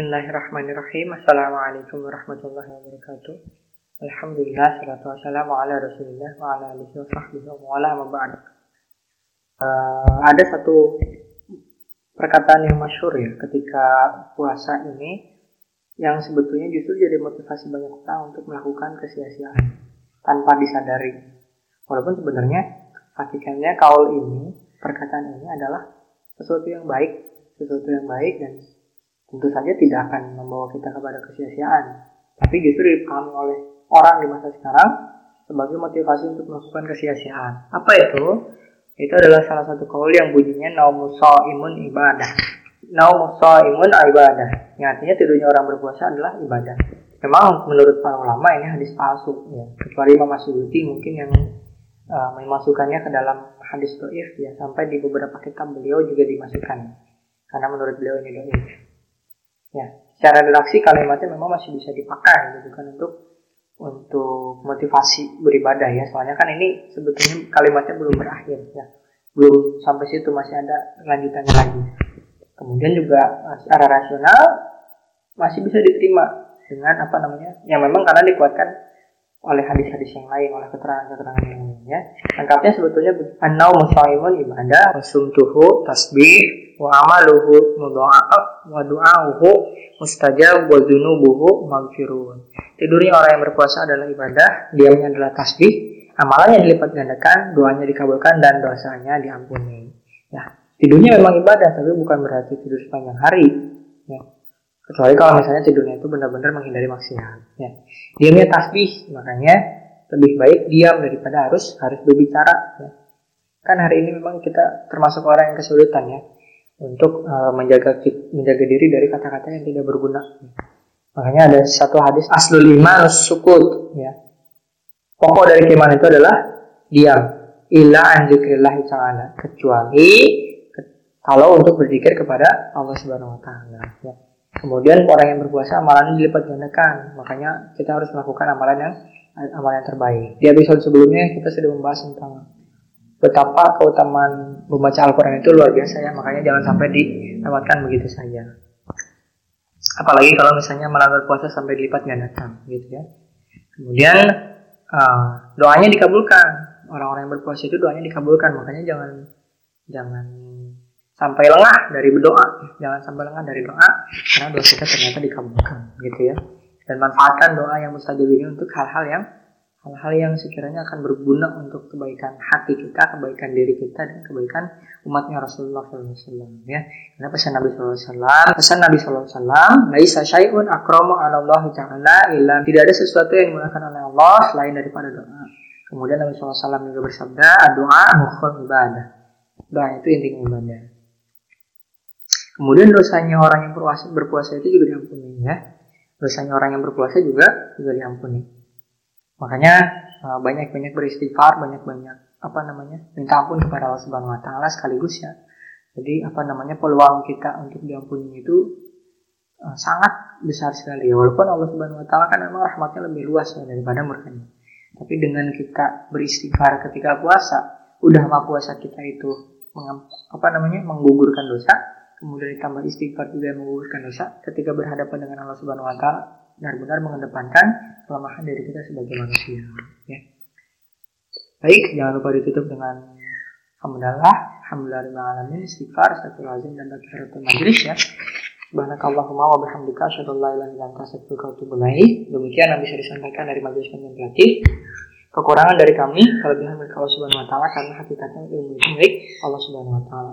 Bismillahirrahmanirrahim. Assalamualaikum warahmatullahi wabarakatuh. Alhamdulillah, salatu wassalamu ala rasulillah wa ala alihi wa sahbihi wa ala ma ba'd. Ada satu perkataan yang masyhur ya ketika puasa ini, yang sebetulnya justru jadi motivasi banyak kita untuk melakukan kesia-siaan tanpa disadari. Walaupun sebenarnya hakikatnya kaul ini, perkataan ini adalah sesuatu yang baik dan tentu saja tidak akan membawa kita kepada kesia-siaan, tapi justru dipahami oleh orang di masa sekarang sebagai motivasi untuk melakukan kesia-siaan. Apa itu? Itu adalah salah satu kaul yang bunyinya naumu sha'imun ibadah, yang artinya tidurnya orang berpuasa adalah ibadah. Memang menurut para ulama ini hadis palsu ya, kecuali Imam Asyuti mungkin yang memasukkannya ke dalam hadis dhaif ya, sampai di beberapa kitab beliau juga dimasukkan karena menurut beliau ini dhaif. Ya, secara redaksi kalimatnya memang masih bisa dipakai gitu kan untuk motivasi beribadah ya. Soalnya kan ini sebetulnya kalimatnya belum berakhir ya. Belum sampai situ, masih ada lanjutannya lagi. Kemudian juga secara rasional masih bisa diterima dengan yang memang karena dikuatkan oleh hadis-hadis yang lain, oleh keterangan-keterangan yang lain ya. Lengkapnya sebetulnya an-naumu sha'imun ibadah, wasumtuhu tasbih, wa amaluhu mudha'af wa du'auhu mustajab wa dhunubuhu maghfirun. Tidurnya orang yang berpuasa adalah ibadah, diamnya adalah tasbih, amalannya dilipat gandakan, doanya dikabulkan dan dosanya diampuni. Ya, tidurnya memang ibadah, tapi bukan berarti tidur sepanjang hari. Ya. Kecuali kalau misalnya tidurnya itu benar-benar menghindari maksiat. Ya. Diamnya tasbih, makanya lebih baik diam daripada harus berbicara. Ya. Kan hari ini memang kita termasuk orang yang kesulitan ya untuk menjaga diri dari kata-kata yang tidak berguna. Makanya ada satu hadis, aslul iman as-sukut ya. Pokok dari keimanan itu adalah diam, illa an dzikrillah ta'ala, kecuali kalau untuk berzikir kepada Allah Subhanahu wa taala ya. Kemudian orang yang berpuasa amalannya dilipat gandakan, makanya kita harus melakukan amalan yang terbaik. Di episode sebelumnya kita sudah membahas tentang betapa keutamaan membaca Al-Quran itu luar biasa ya, makanya jangan sampai dilewatkan begitu saja. Apalagi kalau misalnya melanggar puasa sampai dilipat gandakan gitu ya. Kemudian doanya dikabulkan, orang-orang yang berpuasa itu doanya dikabulkan, makanya jangan sampai lengah dari berdoa, karena doa kita ternyata dikabulkan gitu ya. Dan manfaatkan doa yang mustajab ini untuk hal-hal yang sekiranya akan berguna untuk kebaikan hati kita, kebaikan diri kita, dan kebaikan umatnya Rasulullah SAW ya. Karena pesan Nabi SAW, laisa syai'un akramu 'ala Allah ta'ala illa, tidak ada sesuatu yang dimuliakan oleh Allah selain daripada doa. Kemudian Nabi SAW juga bersabda, doa mukhul ibadah, doa itu inti ibadah. Kemudian dosanya orang yang berpuasa itu juga diampuni ya. Dosanya orang yang berpuasa juga diampuni. Makanya banyak-banyak beristighfar, banyak-banyak minta ampun kepada Allah Subhanahu wa taala sekaligus ya. Jadi peluang kita untuk diampuni itu sangat besar sekali ya. Walaupun Allah Subhanahu wa taala kan memang rahmatnya lebih luas ya, daripada murkanya. Tapi dengan kita beristighfar ketika puasa, udah mah puasa kita itu menggugurkan dosa, kemudian ditambah istighfar juga menggugurkan dosa, ketika berhadapan dengan Allah Subhanahu wa taala benar-benar mengedepankan kelemahan diri kita sebagai manusia ya. Baik, jangan lupa ditutup dengan Alhamdulillah, istighfar, astagfirullahaladzim, dan takbiratul majlis ya. Subhanakallahumma wa bihamdika, asyhadu an la ilaha illa anta, astaghfiruka wa atubu ilaik. Demikian yang bisa disampaikan dari majelis kontemplatif. Kekurangan dari kami, kelebihan dari Allah Subhanahu wa taala, karena hakikatnya ilmu itu milik Allah Subhanahu wa taala.